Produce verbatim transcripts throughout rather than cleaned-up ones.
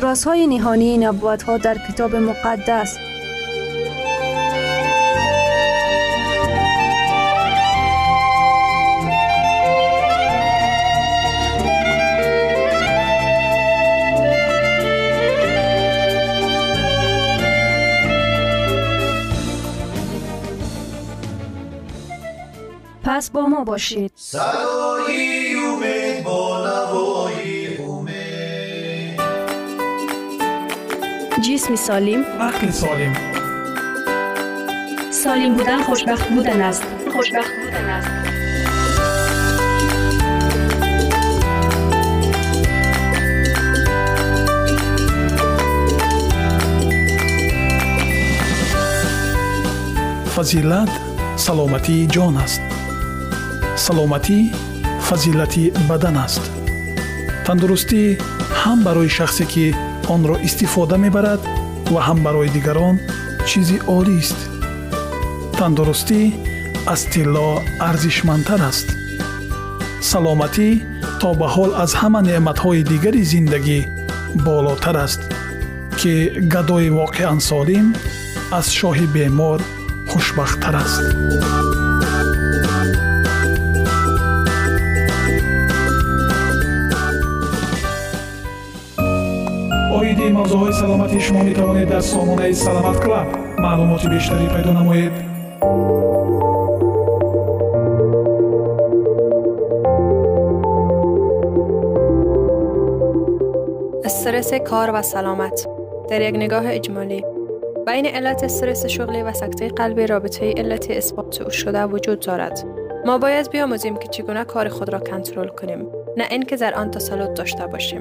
رازهای نهانی نبوت‌ها در کتاب مقدس. پس با ما باشید. صدای امید با نوای امید، جسم سالم، عقل سالم. سالم بودن خوشبخت بودن است. خوشبخت بودن است. فضیلت سلامتی جان است. سلامتی فضیلتی بدن است. تندرستی هم برای شخصی که آن را استفاده می برد و هم برای دیگران چیزی عالی است. تندرستی از طلا ارزشمندتر است. سلامتی تا به حال از همه نعمتهای دیگری زندگی بالاتر است که گدای واقعا سالم از شاه بیمار خوشبختتر است. آیدی موضوعهای سلامتی شما می توانید در سامانه سلامت کلاب معلومات بیشتری پیدا نمایید. استرس کار و سلامت در یک نگاه اجمالی. بین علت استرس شغلی و سکته قلبی رابطه علت اثبات شده وجود دارد. ما باید بیاموزیم که چگونه کار خود را کنترل کنیم، نه اینکه در آن تسلط داشته باشیم.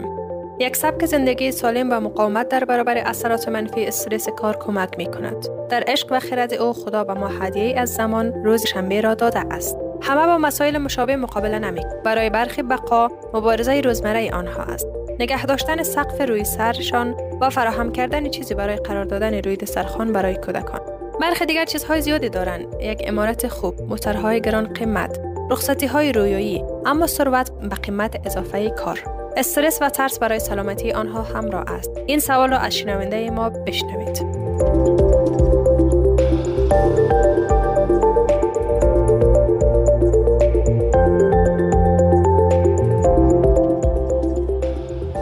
یک سبک زندگی سالم و مقاومت در برابر اثرات منفی استرس کار کمک می‌کند. در عشق و خرد او خدا به ما هدیه‌ای از زمان روز شنبه را داده است. همه با مسائل مشابه مقابله نمی‌کنند. برای برخی بقا مبارزه روزمره آنها است. نگه داشتن سقف روی سرشان و فراهم کردن چیزی برای قرار دادن روی دسترخوان برای کودکان. برخی دیگر چیزهای زیادی دارند: یک عمارت خوب، موترهای گران قیمت، رخصتی‌های رویایی، اما ثروت به قیمت اضافه کار. استرس و ترس برای سلامتی آنها همراه است. این سوال را از شنونده ما بشنوید.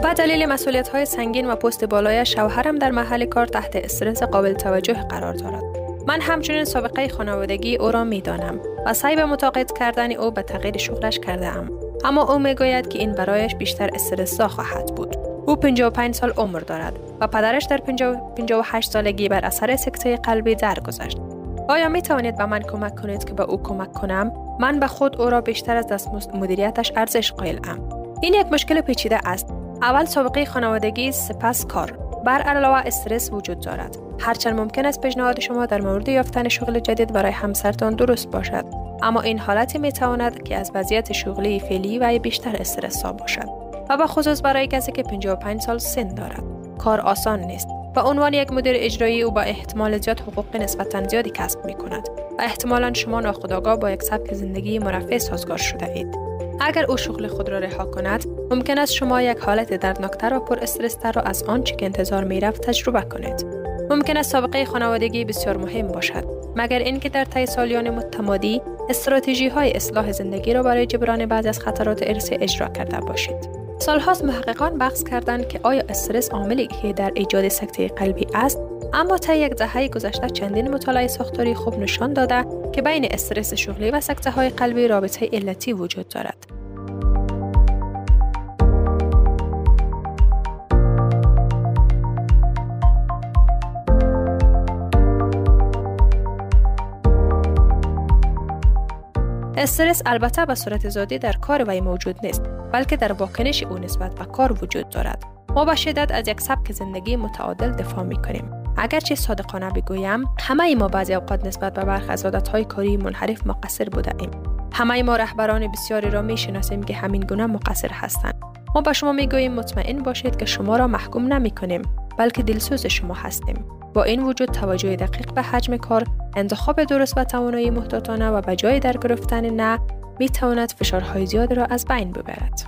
به دلیل مسئولیت‌های سنگین و پست بالای شوهرم در محل کار تحت استرس قابل توجه قرار دارد. من همچنین سابقه خانوادگی او را می‌دانم و سعی به متقاعد کردن او به تغییر شغلش کرده‌ام. اما او میگوید که این برایش بیشتر استرس‌زا خواهد بود. او پنجاه و پنج سال عمر دارد و پدرش در پنجاه و هشت سالگی بر اثر سکته قلبی درگذشت. آیا می توانید به من کمک کنید که به او کمک کنم؟ من به خود او را بیشتر از دست مدیریتش ارزش قائلم. این یک مشکل پیچیده است. اول سابقه خانوادگی، سپس کار. بر علاوه استرس وجود دارد. هرچند ممکن است پیشنهاد شما در مورد یافتن شغل جدید برای همسرتان درست باشد، اما این حالت می تواند که از وضعیت شغلی فعلی و بیشتر استرس سا باشد و به خصوص برای کسی که پنجاه و پنج سال سن دارد. کار آسان نیست و عنوان یک مدیر اجرایی او با احتمال زیاد حقوق نسبتاً زیادی کسب می کند و احتمالاً شما ناخودآگاه با یک سبک زندگی مرفه سازگار شده اید. اگر او شغل خود را رها کند، ممکن است شما یک حالت دردناکتر و پر استرستر را از آن چه که انتظار می رفت تجربه کنید. ممکن است سابقه خانوادگی بسیار مهم باشد، مگر اینکه در طی سالیان متمادی استراتژی‌های اصلاح زندگی را برای جبران بعضی از خطرات ارثی اجرا کرده باشید. سالهاست محققان بحث کردند که آیا استرس عاملی که در ایجاد سکته قلبی است، اما طی یک دهه گذشته چندین مطالعه ساختاری خوب نشان داده که بین استرس شغلی و سکته‌های قلبی رابطه علتی وجود دارد. استرس البته به صورت ذاتی در کار وی موجود نیست، بلکه در واکنش او نسبت به کار وجود دارد. ما به شدت از یک سبک زندگی متعادل دفاع می‌کنیم. اگرچه صادقانه بگویم، همه ما بعضی اوقات نسبت به برخی از عادت‌های کاری منحرف مقصر بوده‌ایم. همه ما رهبران بسیاری را می‌شناسیم که همین گونه مقصر هستند. ما به شما می‌گوییم مطمئن باشید که شما را محکوم نمی‌کنیم، بلکه دلسوز شما هستیم. با این وجود توجه دقیق به حجم کار، انتخاب درست و توانایی محتاطانه و به جای در گرفتن نه می تواند فشارهای زیاد را از بین ببرد.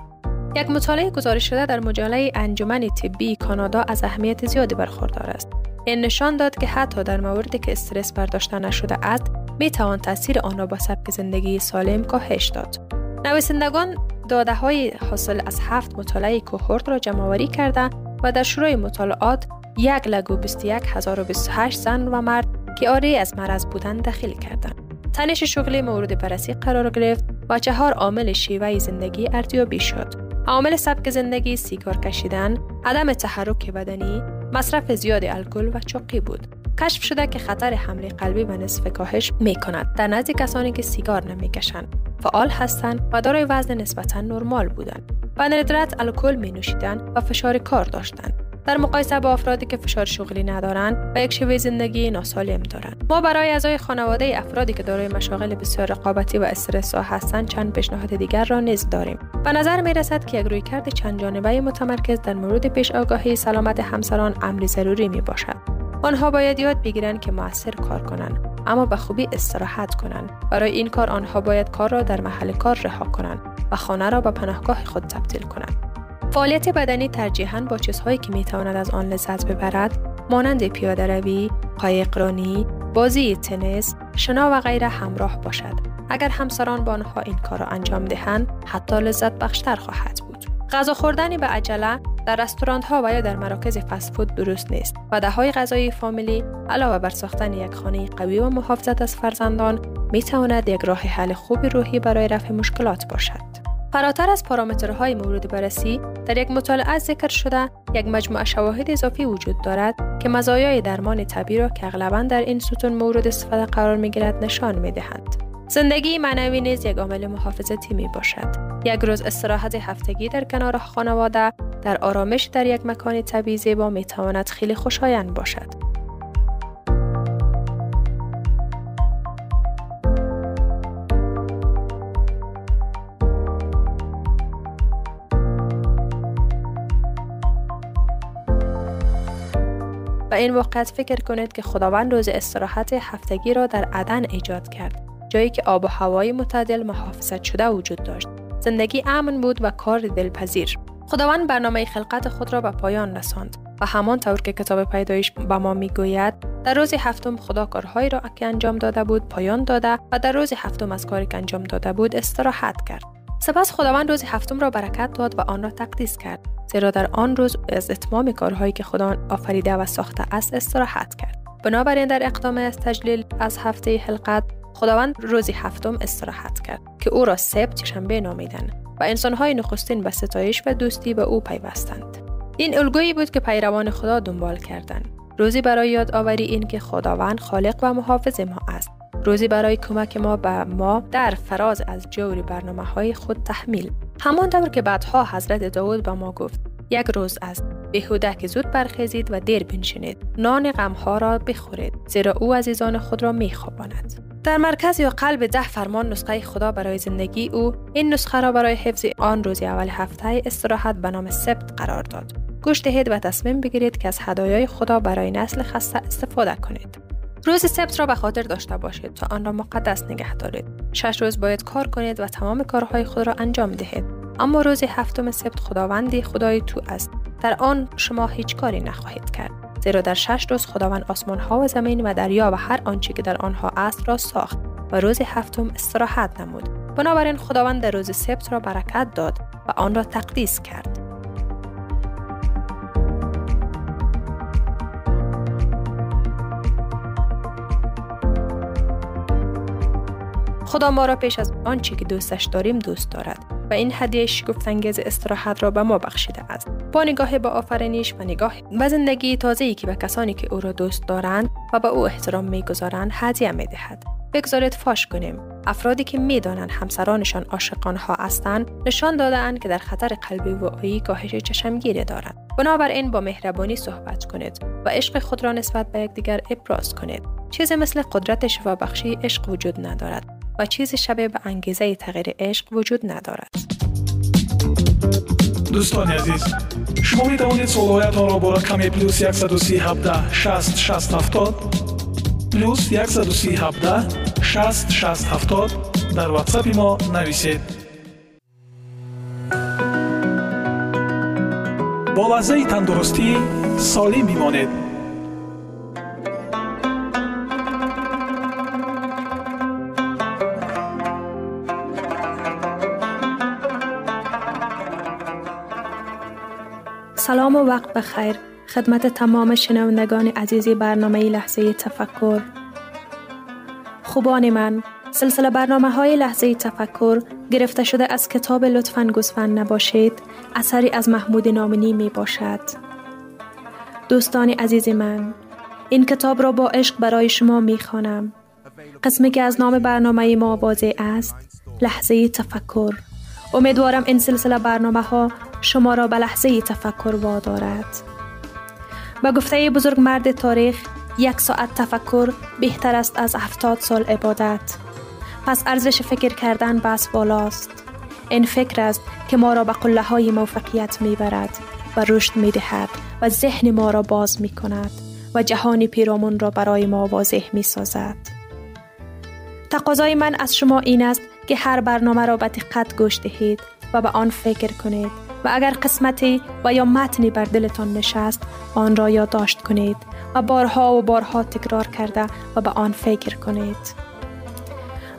یک مطالعه گزارش شده در مجله انجمن طبی کانادا از اهمیت زیادی برخوردار است. این نشان داد که حتی در مواردی که استرس برداشته نشده است، می توان تاثیر آن را با سبک زندگی سالم کاهش داد. نویسندگان داده‌های حاصل از هفت مطالعه کوهورت را جمع‌آوری کرده و در شروع مطالعات یک لگو بیست و یک هزار و بیست و هشت زن و مرد که آری از مرض بودن دخیل کردند. تنش شغلی مورد بررسی قرار گرفت و چهار عامل شیوه زندگی ارزیابی شد. عامل سبک زندگی سیگار کشیدن، عدم تحرک بدنی، مصرف زیاد الکل و چاقی بود. کشف شده که خطر حمله قلبی به نصف کاهش می کند در نزد کسانی که سیگار نمی کشند، فعال هستند و دارای وزن نسبتاً نرمال بودند. به ندرت الکل می نوشیدند و فشار کار داشتند، در مقایسه با افرادی که فشار شغلی ندارند و یک شیوه زندگی ناسالم دارند. ما برای اعضای خانواده افرادی که دارای مشاغل بسیار رقابتی و استرس‌زا هستند چند پیشنهاد دیگر را نیز داریم. به نظر می رسد که یک رویکرد چند جانبه متمرکز در مورد پیش آگاهی سلامت همسران امری ضروری می باشد. آنها باید یاد بگیرند که مؤثر کار کنند، اما به خوبی استراحت کنند. برای این کار آنها باید کار را در محل کار رها کنند و خانه را به پناهگاه خود تبدیل کنند. فعالیت بدنی ترجیحاً با چیزهایی که میتواند از آن لذت ببرد، مانند پیاده‌روی، قایقرانی، بازی تنیس، شنا و غیره همراه باشد. اگر همسران با آنها این کار را انجام دهند، حتی لذت بخشتر خواهد بود. غذا خوردن به عجله در رستوران‌ها و یا در مراکز فست فود درست نیست. وعده‌های غذایی فامیلی علاوه بر ساختن یک خانه قوی و محافظت از فرزندان، میتواند یک راه حل خوب روحی برای رفع مشکلات باشد. فراتر از پارامترهای مورد بررسی، در یک مطالعه ذکر شده یک مجموعه شواهد اضافی وجود دارد که مزایای درمان طبیعی را که اغلباً در این ستون مورد استفاده قرار می‌گیرد نشان می‌دهند. زندگی معنوی نیز یک عامل محافظتی میباشد. یک روز استراحت هفتگی در کنار خانواده، در آرامش در یک مکان طبیعی زیبا می‌تواند خیلی خوشایند باشد. و این واقعیت فکر کنید که خداوند روز استراحت هفتگی را در عدن ایجاد کرد، جایی که آب و هوای متعادل محافظت شده وجود داشت. زندگی امن بود و کار دلپذیر. خداوند برنامه خلقت خود را به پایان رساند و همان طور که کتاب پیدایش به ما میگوید، در روز هفتم خدا کارهایی را که انجام داده بود پایان داده و در روز هفتم از کاری که انجام داده بود استراحت کرد. سپس خداوند روز هفتم را برکت داد و آن را تقدیس کرد، زیرا در آن روز از اتمام کارهایی که خدا آفریده و ساخته است استراحت کرد. بنابراین در اقدام از تجلیل از هفته خلقت، خداوند روز هفتم استراحت کرد که او را سبت شنبه نامیدند و انسان‌های نخستین به ستایش و دوستی به او پیوستند. این الگویی بود که پیروان خدا دنبال کردند. روزی برای یادآوری این که خداوند خالق و محافظ ما است. روزی برای کمک ما به ما در فراز از جور برنامه‌های خود تحمیل. همان طور که بعدها حضرت داود به ما گفت، یک روز است بیهوده که زود برخیزید و دیر بنشینید. نان غمها را بخورید، زیرا او عزیزان خود را میخواباند. در مرکز یا قلب ده فرمان نسخه خدا برای زندگی او، این نسخه را برای حفظ آن روز اول هفته استراحت به نام سبت قرار داد. گوش دهید و تصمیم بگیرید که از هدایای خدا برای نسل خسته استفاده کنید. روز سبت را به خاطر داشته باشید تا آن را مقدس نگه دارید. شش روز باید کار کنید و تمام کارهای خود را انجام دهید. اما روز هفتم سبت خداوندی خدای تو است. در آن شما هیچ کاری نخواهید کرد. زیرا در شش روز خداوند آسمان‌ها و زمین و دریا و هر آنچه که در آنها است را ساخت و روز هفتم استراحت نمود. بنابراین خداوند در روز سبت را برکت داد و آن را تقدیس کرد. خدا ما را پیش از آنچه که دوستش داریم دوست دارد و این هدیه شگفت‌انگیز استراحت را به ما بخشیده است. با نگاه به آفرینش و نگاه به زندگی تازه‌ای که به کسانی که او را دوست دارند و به او احترام می‌گذارند هدیه می‌دهد. بگذارید فاش کنیم. افرادی که می‌دانند همسرانشان عاشقانها هستند، نشان داده‌اند که در خطر قلبی و وقوع کاهش چشمگیری دارند. بنابراین با مهربانی صحبت کنید و عشق خود را نسبت به یکدیگر ابراز کنید. چیزی مثل قدرت شفابخشی عشق وجود ندارد و چیز شبیه به انگیزه تغییر عشق وجود ندارد. دوستان عزیز، شما می توانید سوالاتتان را با رقم پلوس یک سه هفت هشت شش صفر هفت صفر پلوس یک سه هفت هشت شش صفر هفت صفر در واتساپ ما نویسید. با لحظه تندرستی سالم بمانید. سلام و وقت بخیر خدمت تمام شنوندگان عزیزی برنامه لحظه تفکر. خوبان من، سلسله برنامه های لحظه تفکر گرفته شده از کتاب لطفاً گوسفند نباشید، اثری از محمود نامنی می باشد. دوستان عزیز من، این کتاب را با عشق برای شما می خوانم. قسمی که از نام برنامه ما واضح است، لحظه تفکر. امیدوارم این سلسله برنامه ها شما را به لحظه تفکر وادارد. با گفته بزرگ مرد تاریخ، یک ساعت تفکر بهتر است از هفتاد سال عبادت. پس ارزش فکر کردن بس بالاست. این فکر است که ما را به قله های موفقیت می برد و رشد می دهد و ذهن ما را باز می کند و جهان پیرامون را برای ما واضح می سازد. تقاضای من از شما این است که هر برنامه را به دقت گوش دهید و به آن فکر کنید و اگر قسمتی و یا متنی بر دلتان نشست آن را یادداشت کنید و بارها و بارها تکرار کرده و به آن فکر کنید.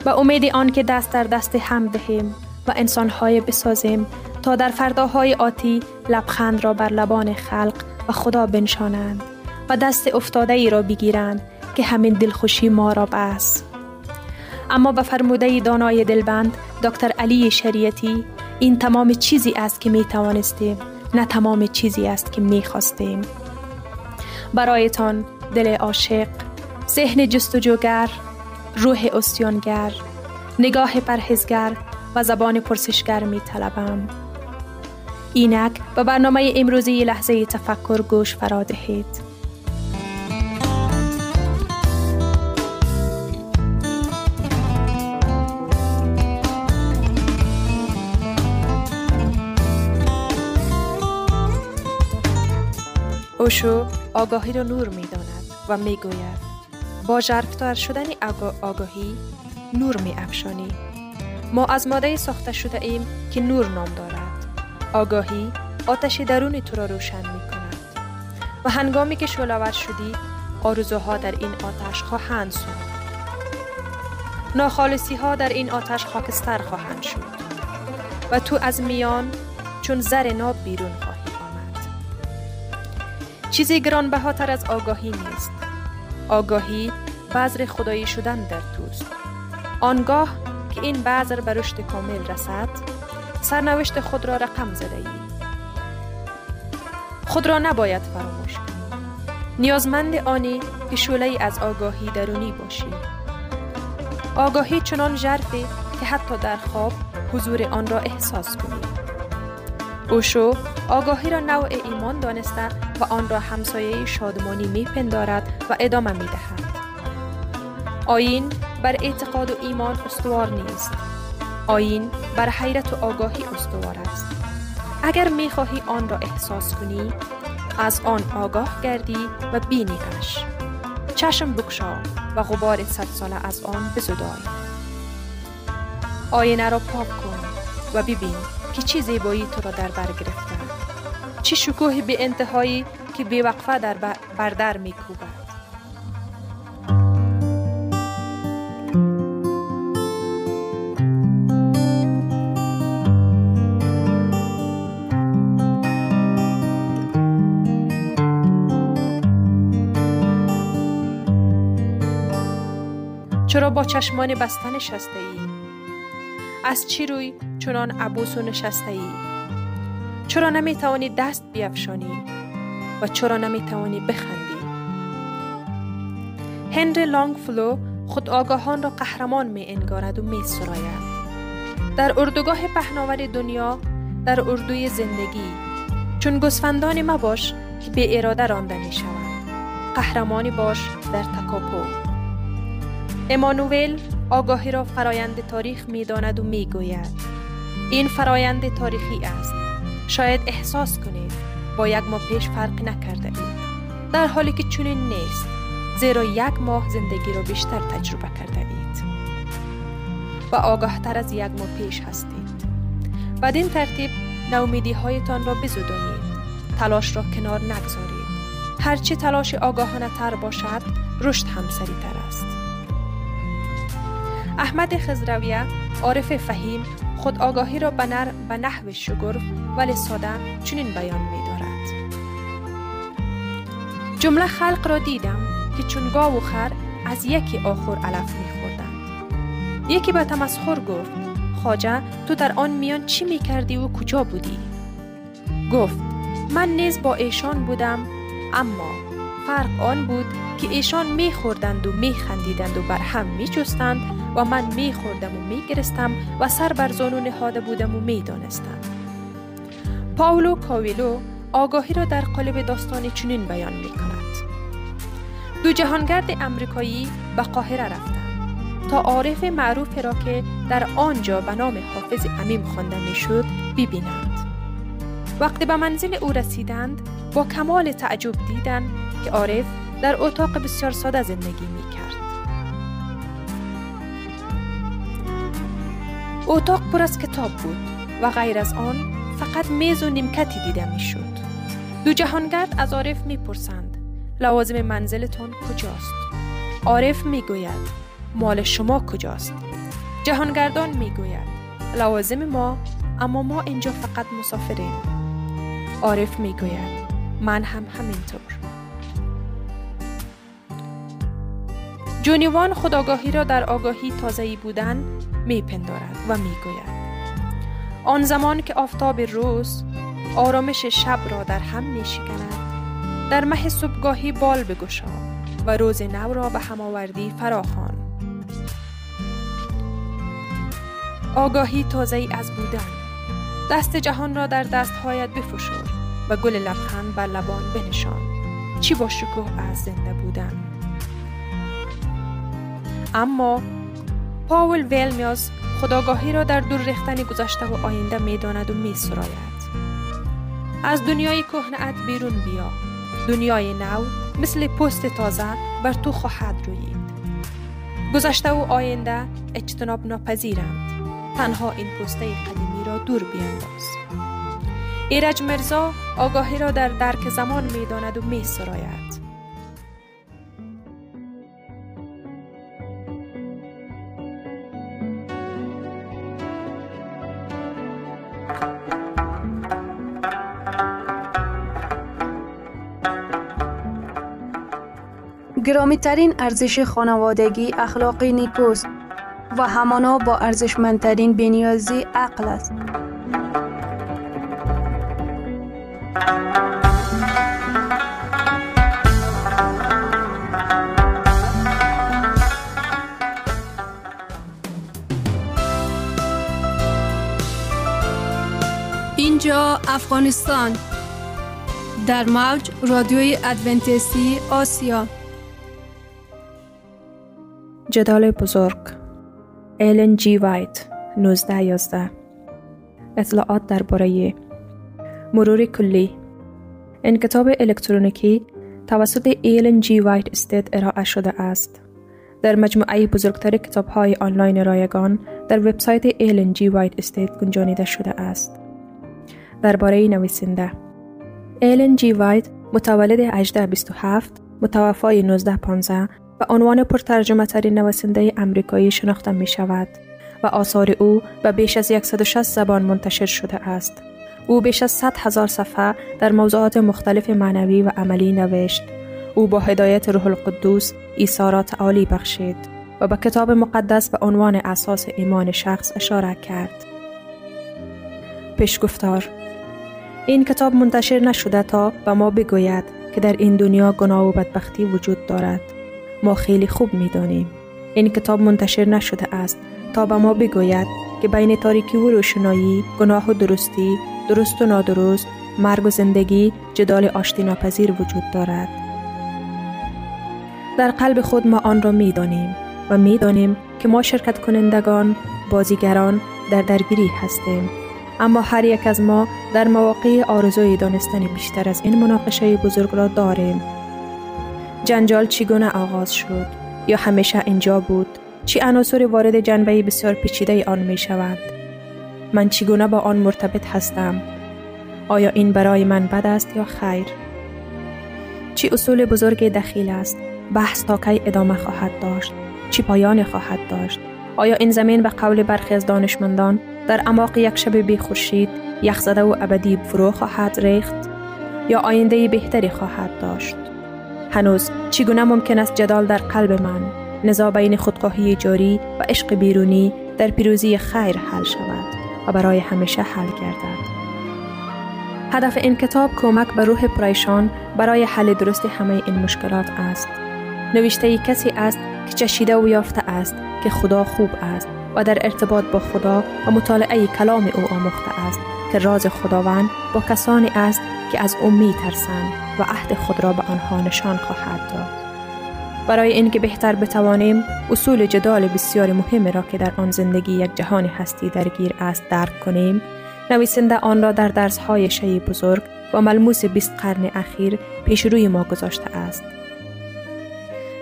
با امید آن که دست در دست هم دهیم و انسان‌های بسازیم تا در فرداهای آتی لبخند را بر لبان خلق و خدا بنشانند و دست افتاده ای را بگیرند که همین دلخوشی ما را بس. اما به فرموده دانای دلبند دکتر علی شریعتی، این تمام چیزی است که می توانستیم، نه تمام چیزی است که می خواستیم. برایتان دل عاشق، ذهن جستجوگر، روح عصیانگر، نگاه پرهیزگر و زبان پرسشگر می طلبم. اینک به برنامه امروزی لحظه تفکر گوش فرا دهید. اوشو آگاهی را نور می داند و می گوید با ژرفتار شدن آگا آگاهی نور می افشانی. ما از ماده ساخته شده ایم که نور نام دارد. آگاهی آتش درون تو را روشن می کند و هنگامی که شعله‌ور شدی آرزوها در این آتش خواهند سوخت. ناخالصی ها در این آتش خاکستر خواهند شد و تو از میان چون زر ناب بیرون خواهی. چیزی گرانبهاتر از آگاهی نیست. آگاهی بذر خدایی شدن در توست. آنگاه که این بذر به رشد کامل رسد، سرنوشت خود را رقم زده‌ای. خود را نباید فراموش کنی. نیازمند آنی که شعله‌ای از آگاهی درونی باشی. آگاهی چنان ژرفی که حتی در خواب حضور آن را احساس کنی. اوشو آگاهی را نوع ایمان دانسته و آن را همسایه شادمانی میپندارد و ادامه میدهد. آیین بر اعتقاد و ایمان استوار نیست. آیین بر حیرت و آگاهی استوار است. اگر میخواهی آن را احساس کنی، از آن آگاه گردی و بینیش. چشم بکشا و غبار صد ساله از آن بزدای. آینه را پاک کن و ببین که چه زیبایی تو را در بر گرفته، چه شکوه بی انتهایی که بی وقفه در بردر می کوبد. چرا با چشمان بسته نشسته ای؟ از چی روی چنان عبوس و نشسته ای؟ چرا نمی توانی دست بیفشانی و چرا نمی توانی بخندی؟ هنری لانگفلو خود آگاهان را قهرمان می انگارد و می سراید. در اردوگاه پهناور دنیا، در اردوی زندگی، چون گوسفندان ما باش که به اراده رانده می شوند. قهرمانی باش در تکاپو. امانوئل آگاهی را فرایند تاریخ می داند و می گوید این فرایند تاریخی است. شاید احساس کنید با یک ماه پیش فرق نکرده اید، در حالی که چنین نیست، زیرا یک ماه زندگی را بیشتر تجربه کرده اید و آگاه تر از یک ماه پیش هستید. بدین ترتیب ناامیدی هایتان را بزدایید، تلاش را کنار نگذارید. هرچی تلاش آگاهانه تر باشد، رشد هم سریع تر است. احمد خضرویه، عارف فهیم، خود آگاهی را به نر به نحو شگرف ولی ساده چنین بیان می‌دارد. جمله خلق را دیدم که چون گاو و خر از یکی آخر علف می‌خوردند. یکی به تمسخر گفت: خواجه تو در آن میان چی می‌کردی و کجا بودی؟ گفت: من نیز با ایشان بودم، اما فرق آن بود که ایشان می‌خوردند و می‌خندیدند و بر هم می‌جستند و من می خوردم و می گرستم و سر بر زانو نهاده بودم و می دانستم. پاولو کویلو آگاهی را در قالب داستان چنین بیان می کند: دو جهانگرد امریکایی به قاهره رفتند تا عارف معروف را که در آنجا به نام حافظ عمیم خوانده می شد ببینند. وقتی به منزل او رسیدند، با کمال تعجب دیدند که عارف در اتاق بسیار ساده زندگی می کرد. اتاق پر از کتاب بود و غیر از آن فقط میز و نیمکتی دیده می شد. دو جهانگرد از عارف می پرسند: لوازم منزلتان کجاست؟ عارف می گوید: مال شما کجاست؟ جهانگردان می گوید: لوازم ما، اما ما اینجا فقط مسافریم. عارف می گوید: من هم همینطور. جونیوان خود آگاهی را در آگاهی تازه‌ای بودن می پندارد و می گوید: آن زمان که آفتاب روز آرامش شب را در هم می شکند، در مه صبحگاهی بال بگشا و روز نو را به هماوردی فراخوان. آگاهی تازه‌ای از بودن. دست جهان را در دستهایت بفشار و گل لبخند بر لبان بنشان. چی با شکوه از زنده بودن. اما پاول ویلمیاس خودآگاهی را در دور ریختن گذشته و آینده می داند و می سراید. از دنیای کهنه‌ات بیرون بیا. دنیای نو مثل پوست تازه بر تو خواهد رویید. گذشته و آینده اجتناب ناپذیرند. تنها این پوسته قدیمی را دور بیانداز. ایرج مرزا آگاهی را در درک زمان می داند و می سراید. گرامی‌ترین ارزش خانوادگی اخلاق نیکوست و همانا با ارزشمندترین بی‌نیازی عقل است. اینجا افغانستان در موج رادیوی ادونتیستی آسیا. جدال بزرگ، ایلن جی وایت، نوزده یازده. اطلاعات درباره مرور کلی. این کتاب الکترونیکی توسط ایلن جی وایت استیت ارائه شده است. در مجموعه بزرگتر کتاب‌های آنلاین رایگان در وبسایت ایلن جی وایت استیت گنجانیده شده است. درباره نویسنده: ایلن جی وایت متولد هجده بیست و هفت، متوفای نوزده پانزده و عنوان پرترجمه ترین نویسنده آمریکایی شناخته می شود و آثار او به بیش از صد و شصت زبان منتشر شده است. او بیش از صد هزار صفحه در موضوعات مختلف معنوی و عملی نوشت. او با هدایت روح القدس عیسی را تعالی بخشید و به کتاب مقدس به عنوان اساس ایمان شخص اشاره کرد. پیشگفتار: این کتاب منتشر نشده تا به ما بگوید که در این دنیا گناه و بدبختی وجود دارد. ما خیلی خوب می‌دانیم. این کتاب منتشر نشده است تا به ما بگوید که بین تاریکی و روشنایی، گناه و درستی، درست و نادرست، مرگ و زندگی، جدال آشتیناپذیر وجود دارد. در قلب خود ما آن را می‌دانیم و می‌دانیم که ما شرکت کنندگان، بازیگران در درگیری هستیم. اما هر یک از ما در مواقع آرزوی دانستن بیشتر از این مناقشه بزرگ را داریم. جنجال چگونه آغاز شد؟ یا همیشه اینجا بود؟ چه عناصری وارد جنبه بسیار پیچیده آن می شوند؟ من چگونه با آن مرتبط هستم؟ آیا این برای من بد است یا خیر؟ چه اصول بزرگ دخیل است؟ بحث تا کی ادامه خواهد داشت؟ چه پایان خواهد داشت؟ آیا این زمین به قول برخی از دانشمندان در اعماق یک شب بی خورشید یخزده و ابدی فرو خواهد ریخت یا آینده بهتری خواهد داشت؟ هنوز چگونه ممکن است جدال در قلب من، نزاع بین خودخواهی جاری و عشق بیرونی در پیروزی خیر حل شود و برای همیشه حل گردد؟ هدف این کتاب کمک به روح پریشان برای حل درست همه این مشکلات است. نوشته کسی است که چشیده و یافته است که خدا خوب است و در ارتباط با خدا و مطالعه کلام او آموخته است که راز خداوند با کسانی است که از او می‌ترسند و عهد خود را به آنها نشان خواهد داد. برای اینکه بهتر بتوانیم اصول جدال بسیار مهمی را که در آن زندگی یک جهان هستی درگیر است درک کنیم، نویسنده آن را در درس‌های شیء بزرگ و ملموس بیست قرن اخیر پیش روی ما گذاشته است.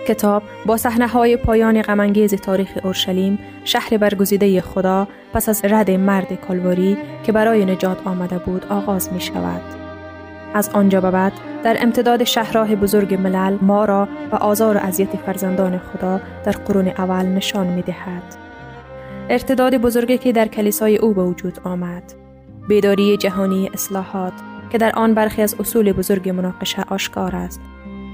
کتاب با صحنه‌های پایان غم‌انگیز تاریخ اورشلیم، شهر برگزیده خدا، پس از رد مرد کالواری که برای نجات آمده بود آغاز می‌شود. از آنجا به بعد در امتداد شهرهای بزرگ ملل ما را و آزار و اذیت فرزندان خدا در قرون اول نشان می‌دهد. ارتداد بزرگی که در کلیسای او به وجود آمد، بیداری جهانی اصلاحات که در آن برخی از اصول بزرگ مناقشه آشکار است،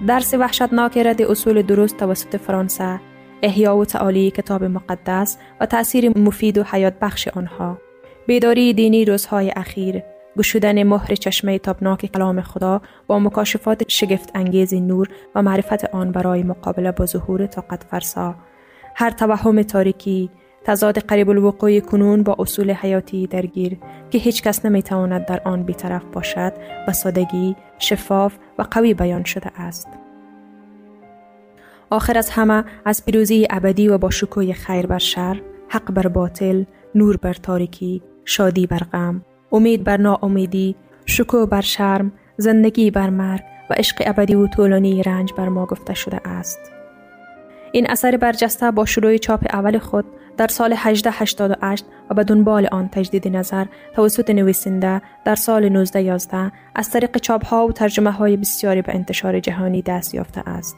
درس وحشتناک رد اصول درست توسط فرانسه، احیا و تعالی کتاب مقدس و تأثیر مفید و حیات بخش آنها، بیداری دینی روزهای اخیر، گشودن مهر چشمه تابناک کلام خدا با مکاشفات شگفت انگیز نور و معرفت آن برای مقابله با ظهور طاقت فرسا، هر توهم تاریکی، تضاد قریب الوقوع کنون با اصول حیاتی درگیر که هیچ کس نمیتواند در آن بی‌طرف باشد و سادگی، شفاف و قوی بیان شده است. آخر از همه از پیروزی ابدی و با شکوه خیر بر شر، حق بر باطل، نور بر تاریکی، شادی بر غم، امید بر ناامیدی، شکوه بر شرم، زندگی بر مرگ و عشق ابدی و طولانی رنج بر ما گفته شده است. این اثر برجسته با شروع چاپ اول خود در سال هجده هشتاد و هشت و به دنبال آن تجدید نظر توسط نویسنده در سال نوزده یازده از طریق چاپ‌ها و ترجمه‌های بسیاری به انتشار جهانی دست یافته است.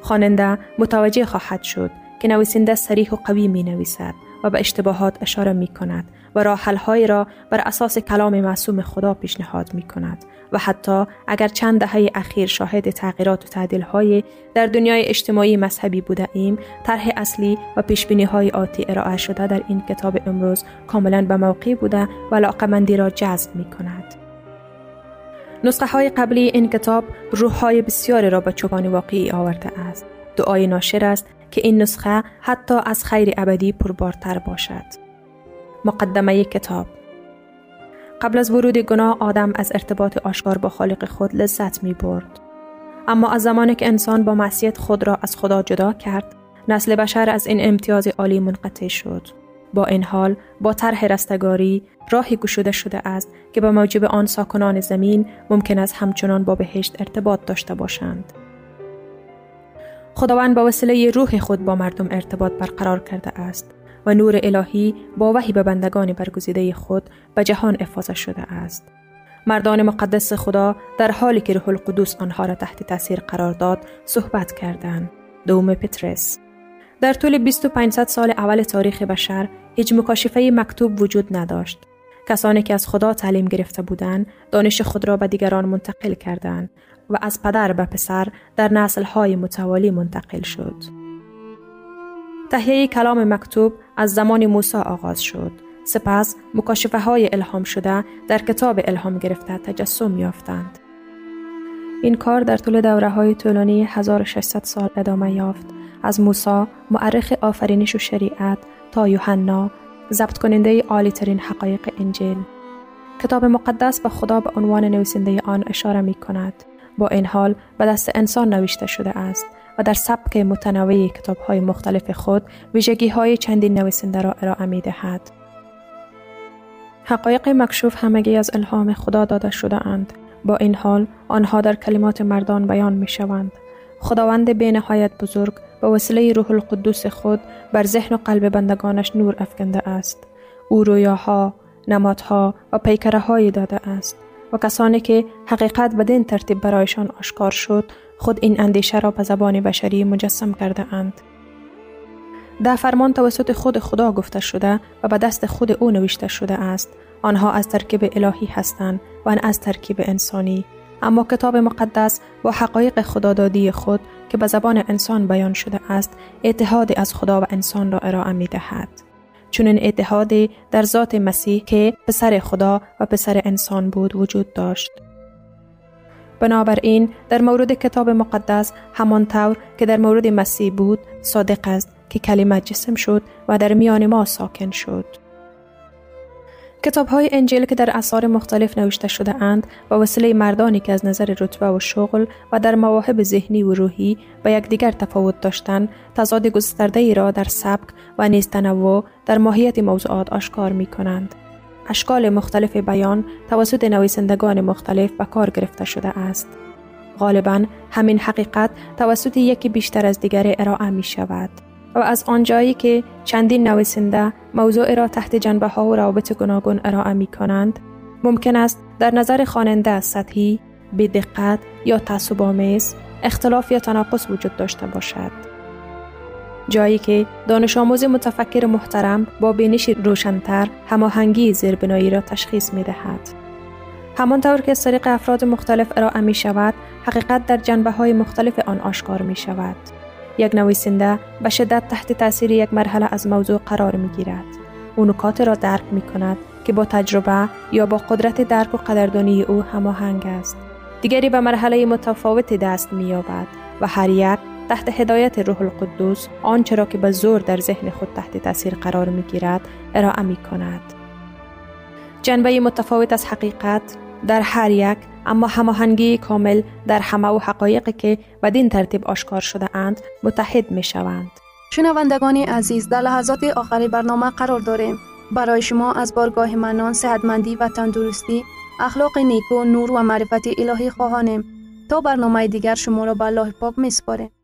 خواننده متوجه خواهد شد که نویسنده صریح و قوی می‌نویسد و به اشتباهات اشاره می‌کند و راه‌حل‌هایی را بر اساس کلام معصوم خدا پیشنهاد می‌کند و حتی اگر چند دهه اخیر شاهد تغییرات و تعدیل‌های در دنیای اجتماعی مذهبی بوده‌ایم، طرح اصلی و پیشبینی‌های آتی ارائه شده در این کتاب امروز کاملاً به موقع بوده و علاقه‌مندی را جذب می‌کند. نسخه‌های قبلی این کتاب روح‌های بسیاری را به چوپان واقعی آورده است. دعای ناشر است که این نسخه حتی از خیر ابدی پربارتر باشد. مقدمه کتاب: قبل از ورود گناه آدم از ارتباط آشکار با خالق خود لذت می برد. اما از زمانی که انسان با معصیت خود را از خدا جدا کرد، نسل بشر از این امتیاز عالی منقطع شد. با این حال، با طرح رستگاری، راهی گشوده شده است که به موجب آن ساکنان زمین ممکن است همچنان با بهشت ارتباط داشته باشند. خداوند با وسیله روح خود با مردم ارتباط برقرار کرده است و نور الهی با وحی به بندگان برگزیده خود به جهان افاضه شده است. مردان مقدس خدا در حالی که روح القدس آنها را تحت تاثیر قرار داد، صحبت کردند. دوم پترس. در طول دو هزار و پانصد سال اول تاریخ بشر هیچ مکاشفه مکتوب وجود نداشت. کسانی که از خدا تعلیم گرفته بودند، دانش خود را به دیگران منتقل کردند و از پدر به پسر در نسل‌های متوالی منتقل شد. تهیه کلام مکتوب از زمان موسی آغاز شد. سپس مکاشفه‌های الهام شده در کتاب الهام گرفته تجسم یافتند. این کار در طول دوره‌های طولانی هزار و ششصد سال ادامه یافت، از موسی مورخ آفرینش و شریعت تا یوحنا ضبط کننده عالی‌ترین حقایق انجیل. کتاب مقدس به خدا به عنوان نویسنده آن اشاره می‌کند. با این حال به دست انسان نوشته شده است و در سبک متنوع کتاب‌های مختلف خود ویژگی‌های چندین نویسنده را ارائه می‌دهد. حقایق مکشوف همگی از الهام خدا داده شده اند. با این حال آنها در کلمات مردان بیان می‌شوند. خداوند بی‌نهایت بزرگ به وسیله روح القدس خود بر ذهن و قلب بندگانش نور افکنده است. او رویاها، نمادها و پیکره‌هایی داده است و کسانی که حقیقت بدین ترتیب برایشان آشکار شد، خود این اندیشه را به زبان بشری مجسم کرده اند. ده فرمان توسط خود خدا گفته شده و به دست خود او نوشته شده است. آنها از ترکیب الهی هستند و آن از ترکیب انسانی. اما کتاب مقدس با حقایق خدادادی خود که به زبان انسان بیان شده است، اتحاد از خدا و انسان را ارائه می دهد. چون این اتحادی در ذات مسیح که پسر خدا و پسر انسان بود وجود داشت. بنابراین در مورد کتاب مقدس همانطور که در مورد مسیح بود، صادق است که کلمه جسم شد و در میان ما ساکن شد. کتاب‌های انجیل که در اعصار مختلف نوشته شده اند و وسیله مردانی که از نظر رتبه و شغل و در مواهب ذهنی و روحی با یکدیگر تفاوت داشتند، تضاد گسترده‌ای را در سبک و نیز تنوع در ماهیت موضوعات آشکار می‌کنند. اشکال مختلف بیان توسط نویسندگان مختلف به کار گرفته شده است. غالباً همین حقیقت توسط یکی بیشتر از دیگری ارائه می‌شود. و از آنجایی که چندین نویسنده موضوع را تحت جنبه‌ها و روابط گوناگون ارائه می‌کنند، ممکن است در نظر خواننده سطحی، بی‌دقت یا تعصب‌آمیز اختلاف یا تناقض وجود داشته باشد. جایی که دانش آموز متفکر محترم با بینش روشن‌تر هماهنگی زیربنایی را تشخیص می‌دهد. همانطور که از طریق افراد مختلف ارائه می‌شود، حقیقت در جنبه‌های مختلف آن آشکار می‌شود. یک نویسنده به شدت تحت تاثیر یک مرحله از موضوع قرار می گیرد. او نکات را درک می کند که با تجربه یا با قدرت درک و قدردانی او هماهنگ است. دیگری به مرحله متفاوتی دست می یابد و هر یک تحت هدایت روح القدس آنچه را که به زور در ذهن خود تحت تاثیر قرار می گیرد ارائه می کند. جنبه متفاوت از حقیقت در هر یک، اما هماهنگی کامل در همه و حقایقی که بدین ترتیب آشکار شده اند متحد می شوند. شنوندگان عزیز، در لحظات آخری برنامه قرار داریم. برای شما از بارگاه منان، صحتمندی و تندرستی، اخلاق نیکو، نور و معرفت الهی خواهانیم. تا برنامه دیگر شما را به الله پاک می سپاریم.